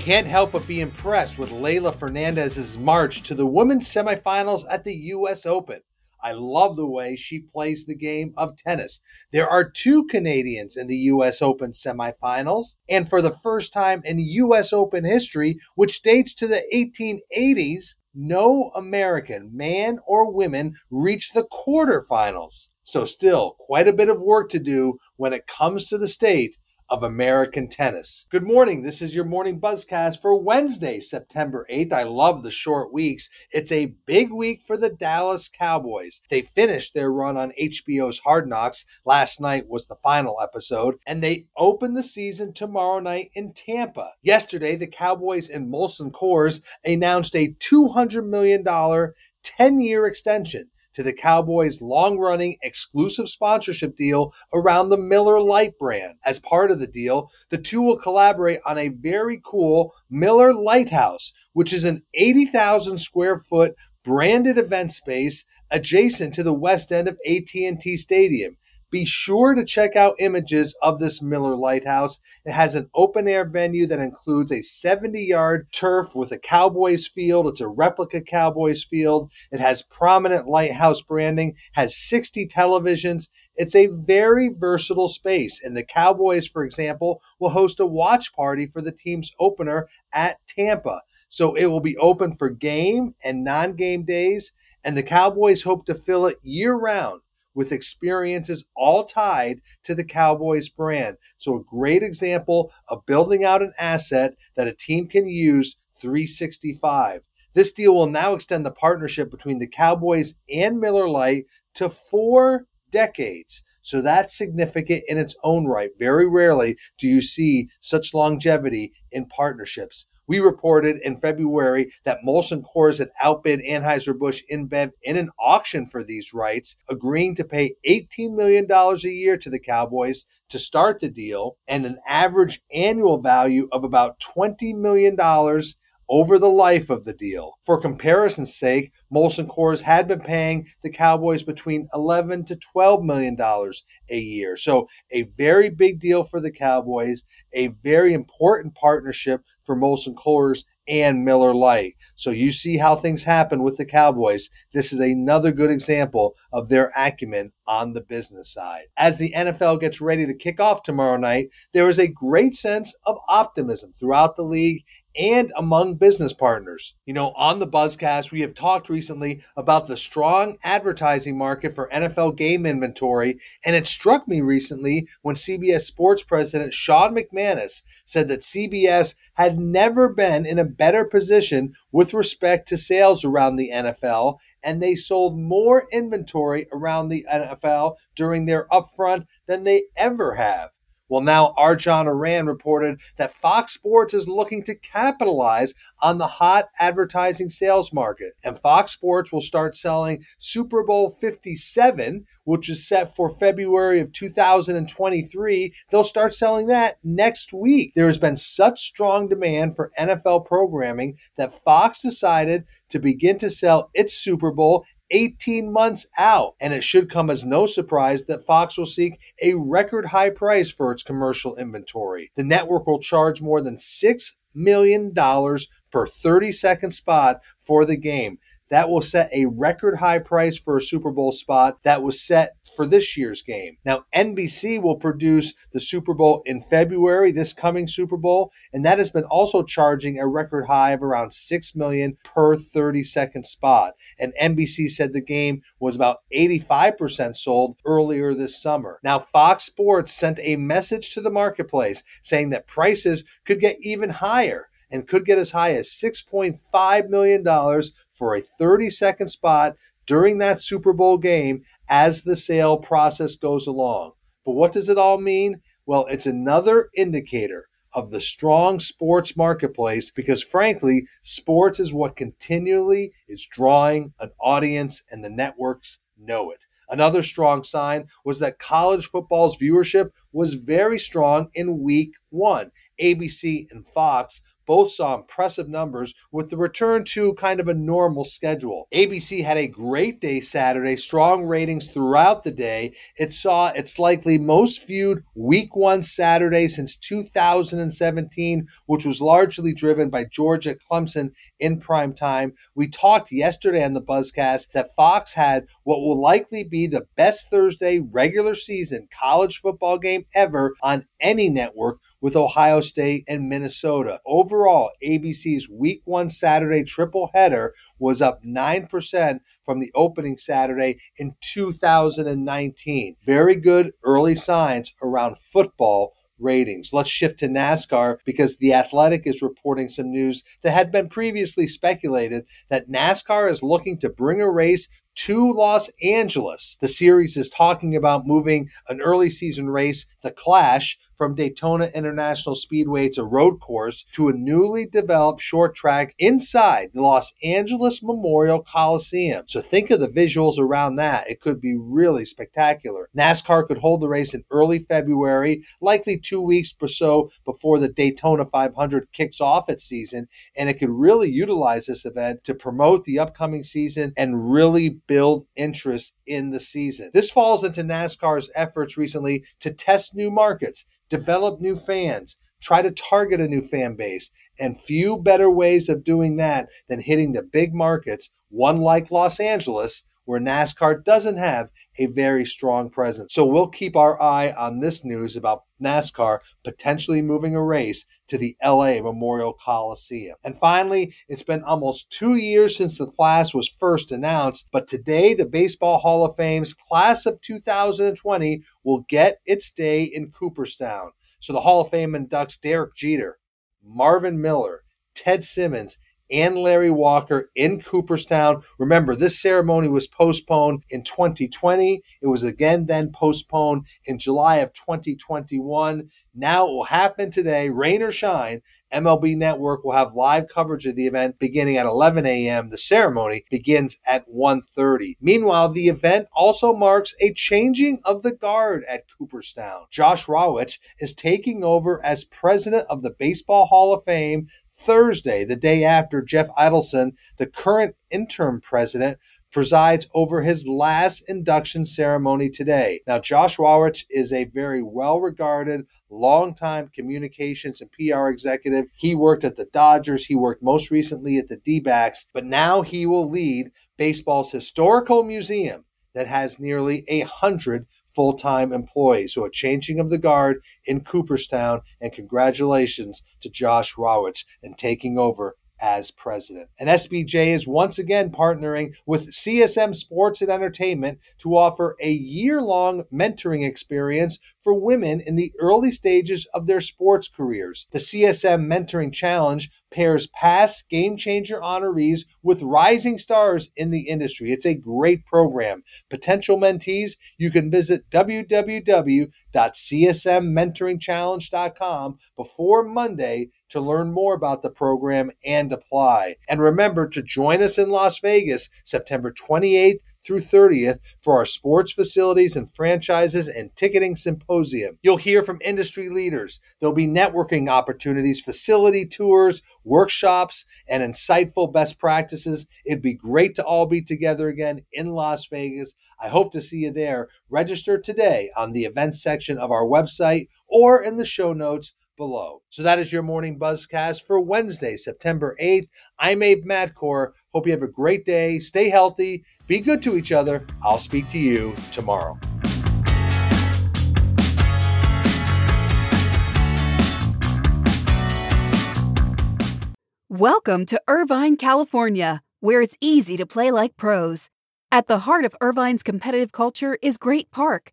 Can't help but be impressed with Layla Fernandez's march to the women's semifinals at the U.S. Open. I love the way she plays the game of tennis. There are two Canadians in the U.S. Open semifinals, and for the first time in U.S. Open history, which dates to the 1880s, no American, man or woman, reached the quarterfinals. So still quite a bit of work to do when it comes to the state of American tennis. Good morning. This is your morning buzzcast for Wednesday, September 8th. I love the short weeks. It's a big week for the Dallas Cowboys. They finished their run on HBO's Hard Knocks. Last night was the final episode, and they open the season tomorrow night in Tampa. Yesterday, the Cowboys and Molson Coors announced a $200 million 10-year extension to the Cowboys' long-running exclusive sponsorship deal around the Miller Lite brand. As part of the deal, the two will collaborate on a very cool Miller Lighthouse, which is an 80,000-square-foot branded event space adjacent to the west end of AT&T Stadium. Be sure to check out images of this Miller Lighthouse. It has an open-air venue that includes a 70-yard turf with a Cowboys field. It's a replica Cowboys field. It has prominent lighthouse branding, has 60 televisions. It's a very versatile space, and the Cowboys, for example, will host a watch party for the team's opener at Tampa. So it will be open for game and non-game days, and the Cowboys hope to fill it year-round with experiences all tied to the Cowboys brand. So a great example of building out an asset that a team can use 365. This deal will now extend the partnership between the Cowboys and Miller Lite to 4 decades. So that's significant in its own right. Very rarely do you see such longevity in partnerships. We reported in February that Molson Coors had outbid Anheuser-Busch InBev in an auction for these rights, agreeing to pay $18 million a year to the Cowboys to start the deal and an average annual value of about $20 million over the life of the deal. For comparison's sake, Molson Coors had been paying the Cowboys between $11 to $12 million a year. So a very big deal for the Cowboys, a very important partnership for Molson Coors and Miller Lite. So you see how things happen with the Cowboys. This is another good example of their acumen on the business side. As the NFL gets ready to kick off tomorrow night, there is a great sense of optimism throughout the league and among business partners. You know, on the Buzzcast, we have talked recently about the strong advertising market for NFL game inventory, and it struck me recently when CBS Sports president Sean McManus said that CBS had never been in a better position with respect to sales around the NFL, and they sold more inventory around the NFL during their upfront than they ever have. Well, now Arjun Aran reported that Fox Sports is looking to capitalize on the hot advertising sales market. And Fox Sports will start selling Super Bowl 57, which is set for February of 2023. They'll start selling that next week. There has been such strong demand for NFL programming that Fox decided to begin to sell its Super Bowl 18 months out, and it should come as no surprise that Fox will seek a record high price for its commercial inventory. The network will charge more than $6 million per 30-second spot for the game. That will set a record high price for a Super Bowl spot that was set for this year's game. Now, NBC will produce the Super Bowl in February, this coming Super Bowl, and that has been also charging a record high of around $6 million per 30-second spot. And NBC said the game was about 85% sold earlier this summer. Now, Fox Sports sent a message to the marketplace saying that prices could get even higher and could get as high as $6.5 million for a 30-second spot during that Super Bowl game as the sale process goes along. But what does it all mean? Well, it's another indicator of the strong sports marketplace, because frankly, sports is what continually is drawing an audience, and the networks know it. Another strong sign was that college football's viewership was very strong in week one. ABC and Fox both saw impressive numbers with the return to kind of a normal schedule. ABC had a great day Saturday, strong ratings throughout the day. It saw its likely most viewed week one Saturday since 2017, which was largely driven by Georgia Clemson in prime time. We talked yesterday on the Buzzcast that Fox had what will likely be the best Thursday regular season college football game ever on any network, with Ohio State and Minnesota. Overall, ABC's Week 1 Saturday triple header was up 9% from the opening Saturday in 2019. Very good early signs around football ratings. Let's shift to NASCAR, because The Athletic is reporting some news that had been previously speculated, that NASCAR is looking to bring a race to Los Angeles. The series is talking about moving an early season race, The Clash, from Daytona International Speedway, it's a road course, to a newly developed short track inside the Los Angeles Memorial Coliseum. So think of the visuals around that. It could be really spectacular. NASCAR could hold the race in early February, likely 2 weeks or so before the Daytona 500 kicks off its season, and it could really utilize this event to promote the upcoming season and really build interest in the season. This falls into NASCAR's efforts recently to test new markets, develop new fans, try to target a new fan base, and few better ways of doing that than hitting the big markets, one like Los Angeles, where NASCAR doesn't have a very strong presence. So we'll keep our eye on this news about NASCAR potentially moving a race to the LA Memorial Coliseum. And finally, it's been almost 2 years since The Clash was first announced, but today the Baseball Hall of Fame's Class of 2020 will get its day in Cooperstown. So the Hall of Fame inducts Derek Jeter, Marvin Miller, Ted Simmons, and Larry Walker in Cooperstown. Remember, this ceremony was postponed in 2020. It was again then postponed in July of 2021. Now it will happen today, rain or shine. MLB Network will have live coverage of the event beginning at 11 a.m. The ceremony begins at 1:30. Meanwhile, the event also marks a changing of the guard at Cooperstown. Josh Rawitch is taking over as president of the Baseball Hall of Fame Thursday, the day after Jeff Idelson, the current interim president, presides over his last induction ceremony today. Now, Josh Rawitch is a very well-regarded, longtime communications and PR executive. He worked at the Dodgers. He worked most recently at the D-backs, but now he will lead baseball's historical museum that has nearly 100 full-time employees. So a changing of the guard in Cooperstown, and congratulations to Josh Rawitch and taking over as president. And SBJ is once again partnering with CSM Sports and Entertainment to offer a year-long mentoring experience for women in the early stages of their sports careers. The CSM Mentoring Challenge pairs past Game Changer honorees with rising stars in the industry. It's a great program. Potential mentees, you can visit www.csmmentoringchallenge.com before Monday to learn more about the program and apply. And remember to join us in Las Vegas, September 28th through 30th for our sports facilities and franchises and ticketing symposium. You'll hear from industry leaders. There'll be networking opportunities, facility tours, workshops, and insightful best practices. It'd be great to all be together again in Las Vegas. I hope to see you there. Register today on the events section of our website or in the show notes below. So that is your morning Buzzcast for Wednesday, September 8th. I'm Abe Madcore. Hope you have a great day. Stay healthy. Be good to each other. I'll speak to you tomorrow. Welcome to Irvine, California, where it's easy to play like pros. At the heart of Irvine's competitive culture is Great Park,